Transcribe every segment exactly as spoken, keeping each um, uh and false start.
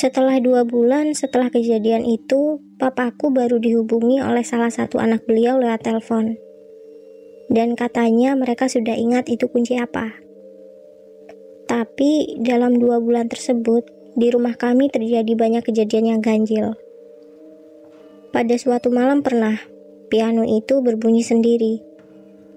Setelah dua bulan setelah kejadian itu, papaku baru dihubungi oleh salah satu anak beliau lewat telepon. Dan katanya mereka sudah ingat itu kunci apa. Tapi dalam dua bulan tersebut, di rumah kami terjadi banyak kejadian yang ganjil. Pada suatu malam pernah, piano itu berbunyi sendiri.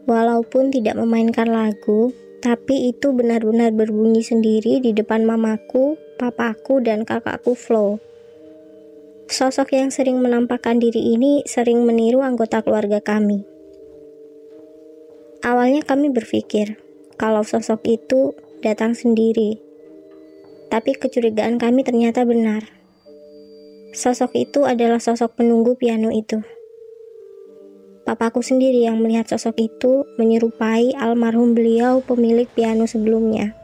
Walaupun tidak memainkan lagu, tapi itu benar-benar berbunyi sendiri di depan mamaku, papaku, dan kakakku Flo. Sosok yang sering menampakkan diri ini sering meniru anggota keluarga kami. Awalnya kami berpikir kalau sosok itu datang sendiri, tapi kecurigaan kami ternyata benar. Sosok itu adalah sosok penunggu piano itu. Papaku sendiri yang melihat sosok itu menyerupai almarhum beliau, pemilik piano sebelumnya.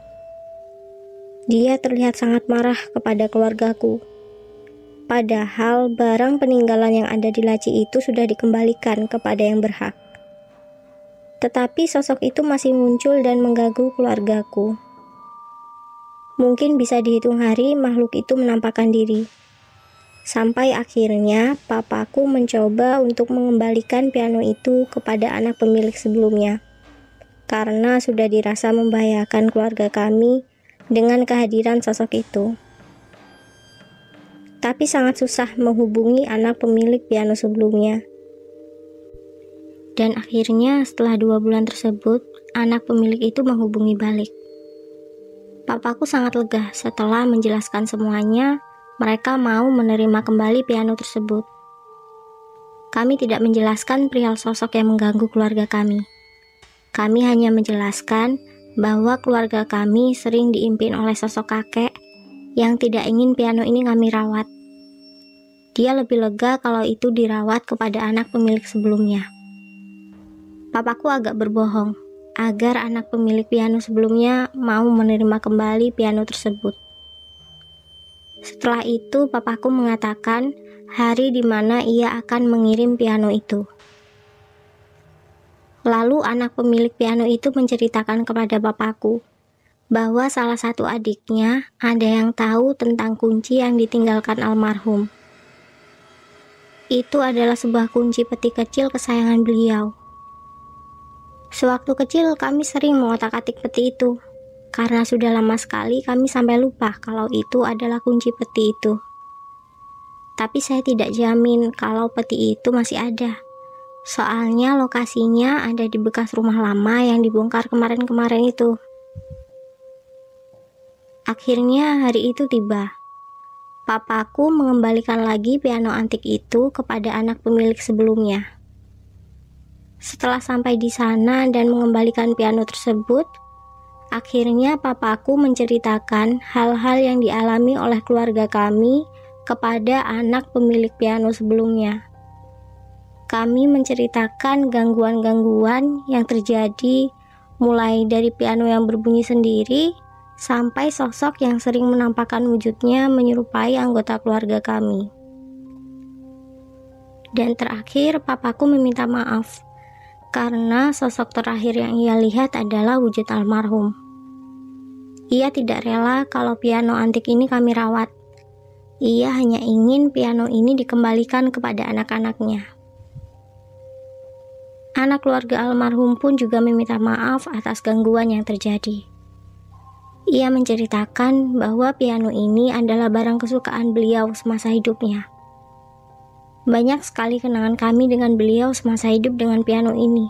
Dia terlihat sangat marah kepada keluargaku. Padahal barang peninggalan yang ada di laci itu sudah dikembalikan kepada yang berhak. Tetapi sosok itu masih muncul dan mengganggu keluargaku. Mungkin bisa dihitung hari makhluk itu menampakkan diri. Sampai akhirnya papaku mencoba untuk mengembalikan piano itu kepada anak pemilik sebelumnya. Karena sudah dirasa membahayakan keluarga kami dengan kehadiran sosok itu. Tapi sangat susah menghubungi anak pemilik piano sebelumnya. Dan akhirnya setelah dua bulan tersebut, anak pemilik itu menghubungi balik. Papaku sangat lega setelah menjelaskan semuanya, mereka mau menerima kembali piano tersebut. Kami tidak menjelaskan perihal sosok yang mengganggu keluarga kami. Kami hanya menjelaskan bahwa keluarga kami sering diimpin oleh sosok kakek yang tidak ingin piano ini kami rawat. Dia lebih lega kalau itu dirawat kepada anak pemilik sebelumnya. Papaku agak berbohong agar anak pemilik piano sebelumnya mau menerima kembali piano tersebut. Setelah itu, papaku mengatakan hari di mana ia akan mengirim piano itu. Lalu anak pemilik piano itu menceritakan kepada papaku bahwa salah satu adiknya ada yang tahu tentang kunci yang ditinggalkan almarhum. Itu adalah sebuah kunci peti kecil kesayangan beliau. Sewaktu kecil kami sering mengotak-atik peti itu, karena sudah lama sekali kami sampai lupa kalau itu adalah kunci peti itu. Tapi saya tidak jamin kalau peti itu masih ada. Soalnya lokasinya ada di bekas rumah lama yang dibongkar kemarin-kemarin itu. Akhirnya hari itu tiba. Papaku mengembalikan lagi piano antik itu kepada anak pemilik sebelumnya. Setelah sampai di sana dan mengembalikan piano tersebut, akhirnya papaku menceritakan hal-hal yang dialami oleh keluarga kami kepada anak pemilik piano sebelumnya. Kami menceritakan gangguan-gangguan yang terjadi mulai dari piano yang berbunyi sendiri sampai sosok yang sering menampakkan wujudnya menyerupai anggota keluarga kami. Dan terakhir, papaku meminta maaf karena sosok terakhir yang ia lihat adalah wujud almarhum. Ia tidak rela kalau piano antik ini kami rawat. Ia hanya ingin piano ini dikembalikan kepada anak-anaknya. Anak keluarga almarhum pun juga meminta maaf atas gangguan yang terjadi. Ia menceritakan bahwa piano ini adalah barang kesukaan beliau semasa hidupnya. Banyak sekali kenangan kami dengan beliau semasa hidup dengan piano ini.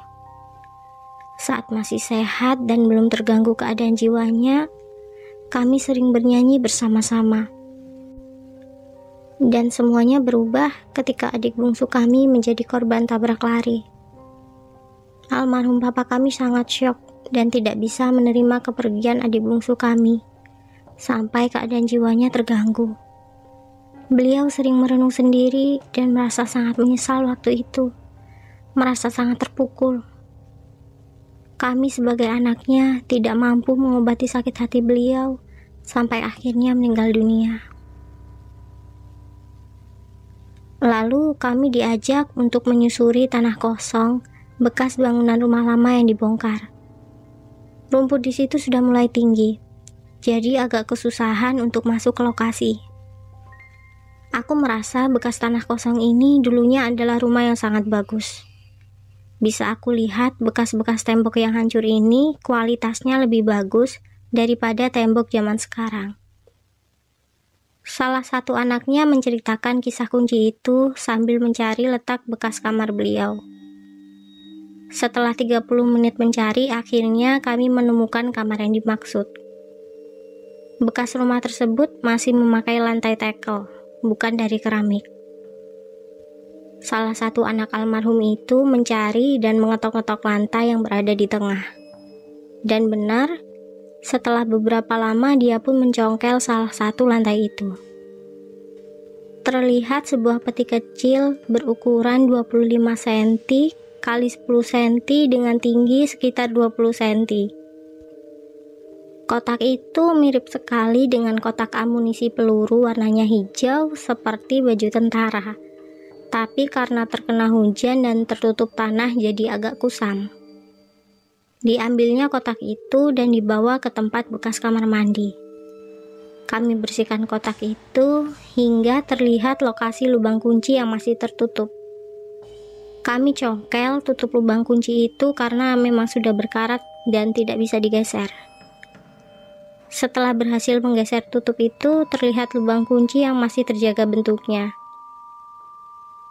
Saat masih sehat dan belum terganggu keadaan jiwanya, kami sering bernyanyi bersama-sama. Dan semuanya berubah ketika adik bungsu kami menjadi korban tabrak lari. Almarhum papa kami sangat syok dan tidak bisa menerima kepergian adik bungsu kami sampai keadaan jiwanya terganggu. Beliau sering merenung sendiri dan merasa sangat menyesal waktu itu, merasa sangat terpukul. Kami sebagai anaknya tidak mampu mengobati sakit hati beliau sampai akhirnya meninggal dunia. Lalu kami diajak untuk menyusuri tanah kosong bekas bangunan rumah lama yang dibongkar. Rumput di situ sudah mulai tinggi, jadi agak kesusahan untuk masuk ke lokasi. Aku merasa bekas tanah kosong ini dulunya adalah rumah yang sangat bagus. Bisa aku lihat bekas-bekas tembok yang hancur ini kualitasnya lebih bagus daripada tembok zaman sekarang. Salah satu anaknya menceritakan kisah kunci itu sambil mencari letak bekas kamar beliau. Setelah tiga puluh menit mencari, akhirnya kami menemukan kamar yang dimaksud. Bekas rumah tersebut masih memakai lantai tekel, bukan dari keramik. Salah satu anak almarhum itu mencari dan mengetok-ngetok lantai yang berada di tengah. Dan benar, setelah beberapa lama dia pun mencongkel salah satu lantai itu. Terlihat sebuah peti kecil berukuran dua puluh lima sentimeter kali sepuluh sentimeter dengan tinggi sekitar dua puluh sentimeter. Kotak itu mirip sekali dengan kotak amunisi peluru warnanya hijau seperti baju tentara. Tapi karena terkena hujan dan tertutup tanah jadi agak kusam. Diambilnya kotak itu dan dibawa ke tempat bekas kamar mandi. Kami bersihkan kotak itu hingga terlihat lokasi lubang kunci yang masih tertutup. Kami congkel tutup lubang kunci itu karena memang sudah berkarat dan tidak bisa digeser. Setelah berhasil menggeser tutup itu, terlihat lubang kunci yang masih terjaga bentuknya.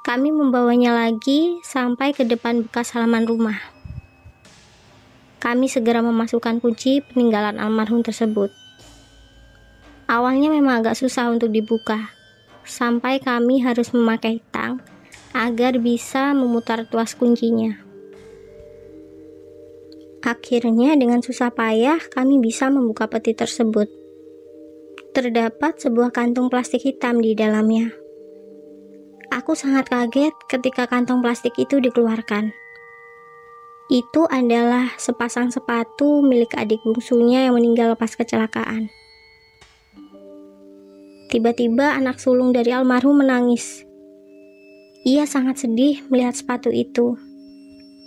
Kami membawanya lagi sampai ke depan bekas halaman rumah. Kami segera memasukkan kunci peninggalan almarhum tersebut. Awalnya memang agak susah untuk dibuka, sampai kami harus memakai tang agar bisa memutar tuas kuncinya. Akhirnya dengan susah payah kami bisa membuka peti tersebut. Terdapat sebuah kantung plastik hitam di dalamnya. Aku sangat kaget ketika kantong plastik itu dikeluarkan. Itu adalah sepasang sepatu milik adik bungsunya yang meninggal pas kecelakaan. Tiba-tiba anak sulung dari almarhum menangis. Ia sangat sedih melihat sepatu itu,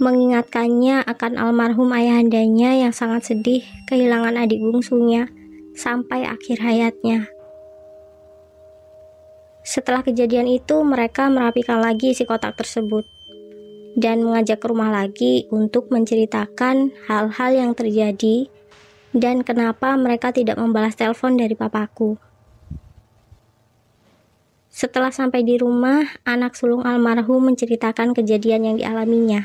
mengingatkannya akan almarhum ayahandanya yang sangat sedih kehilangan adik bungsunya sampai akhir hayatnya. Setelah kejadian itu, mereka merapikan lagi si kotak tersebut dan mengajak ke rumah lagi untuk menceritakan hal-hal yang terjadi dan kenapa mereka tidak membalas telepon dari papaku. Setelah sampai di rumah, anak sulung almarhum menceritakan kejadian yang dialaminya.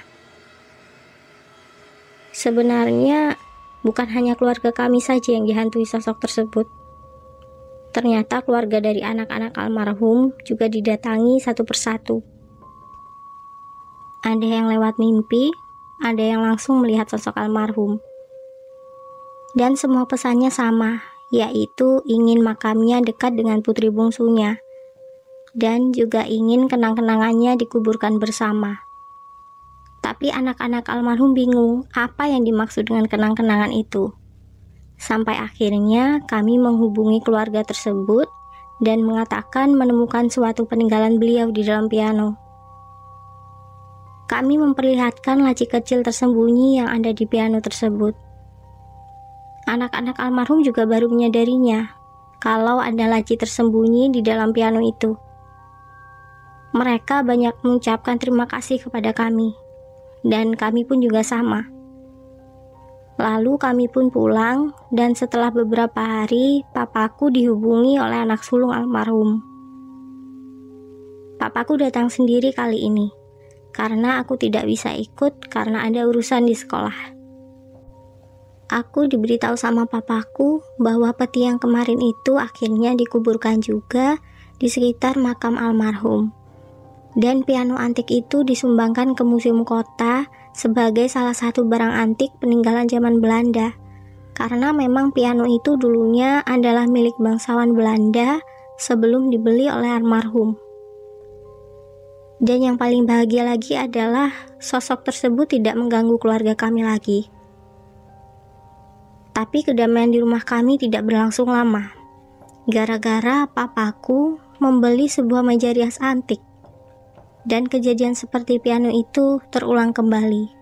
Sebenarnya, bukan hanya keluarga kami saja yang dihantui sosok tersebut. Ternyata keluarga dari anak-anak almarhum juga didatangi satu persatu. Ada yang lewat mimpi, ada yang langsung melihat sosok almarhum. Dan semua pesannya sama, yaitu ingin makamnya dekat dengan putri bungsunya. Dan juga ingin kenang-kenangannya dikuburkan bersama. Tapi anak-anak almarhum bingung apa yang dimaksud dengan kenang-kenangan itu. Sampai akhirnya kami menghubungi keluarga tersebut dan mengatakan menemukan suatu peninggalan beliau di dalam piano. Kami memperlihatkan laci kecil tersembunyi yang ada di piano tersebut. Anak-anak almarhum juga baru menyadarinya kalau ada laci tersembunyi di dalam piano itu. Mereka banyak mengucapkan terima kasih kepada kami, dan kami pun juga sama. Lalu kami pun pulang, dan setelah beberapa hari, papaku dihubungi oleh anak sulung almarhum. Papaku datang sendiri kali ini, karena aku tidak bisa ikut karena ada urusan di sekolah. Aku diberitahu sama papaku bahwa peti yang kemarin itu akhirnya dikuburkan juga di sekitar makam almarhum. Dan piano antik itu disumbangkan ke museum kota sebagai salah satu barang antik peninggalan zaman Belanda, karena memang piano itu dulunya adalah milik bangsawan Belanda sebelum dibeli oleh almarhum. Dan yang paling bahagia lagi adalah sosok tersebut tidak mengganggu keluarga kami lagi. Tapi kedamaian di rumah kami tidak berlangsung lama, gara-gara papaku membeli sebuah meja rias antik. Dan kejadian seperti piano itu terulang kembali.